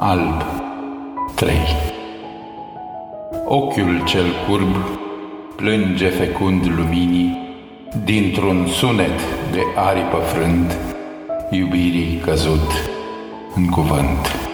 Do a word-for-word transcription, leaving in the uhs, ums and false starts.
Alb trei. Ochiul cel curb plânge fecund luminii, dintr-un sunet de aripă frânt, iubirii căzut în cuvânt.